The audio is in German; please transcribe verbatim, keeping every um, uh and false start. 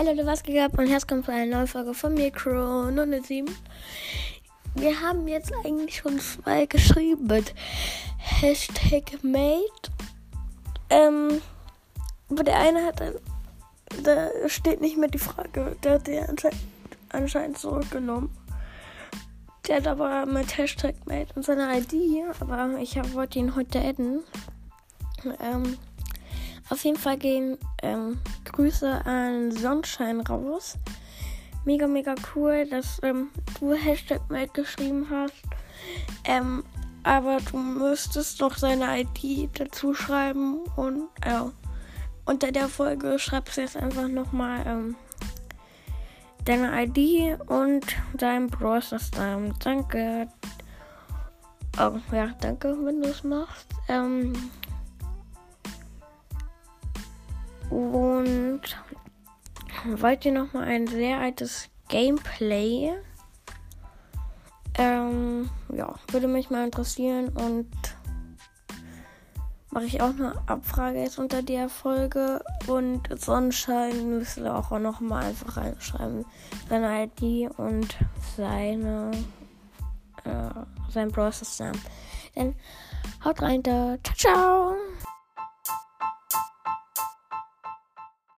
Hi Leute, was geht ab und herzlich willkommen zu einer neuen Folge von Mikro null sieben. Wir haben jetzt eigentlich schon zwei geschrieben. Hashtag Mate. Ähm, aber der eine hat dann, da steht nicht mehr die Frage, der hat die anscheinend, anscheinend zurückgenommen. Der hat aber mit Hashtag Mate und seiner I D hier, aber ich wollte ihn heute adden. Ähm, Auf jeden Fall gehen ähm, Grüße an Sonnenschein raus. Mega, mega cool, dass ähm, du Hashtag Mate geschrieben hast. Ähm, aber du müsstest noch seine I D dazu schreiben. Und äh, unter der Folge schreibst du jetzt einfach nochmal ähm, deine I D und dein Browser-Style. Danke. Oh, ja, danke, wenn du es machst. Ähm... Und wollt ihr nochmal ein sehr altes Gameplay? Ähm, ja, würde mich mal interessieren und mache ich auch eine Abfrage jetzt unter der Folge. Und Sonnenschein müsst ihr auch nochmal einfach reinschreiben. Seine I D und seine, äh, sein Browser-Namen. Dann haut rein da. Ciao, ciao!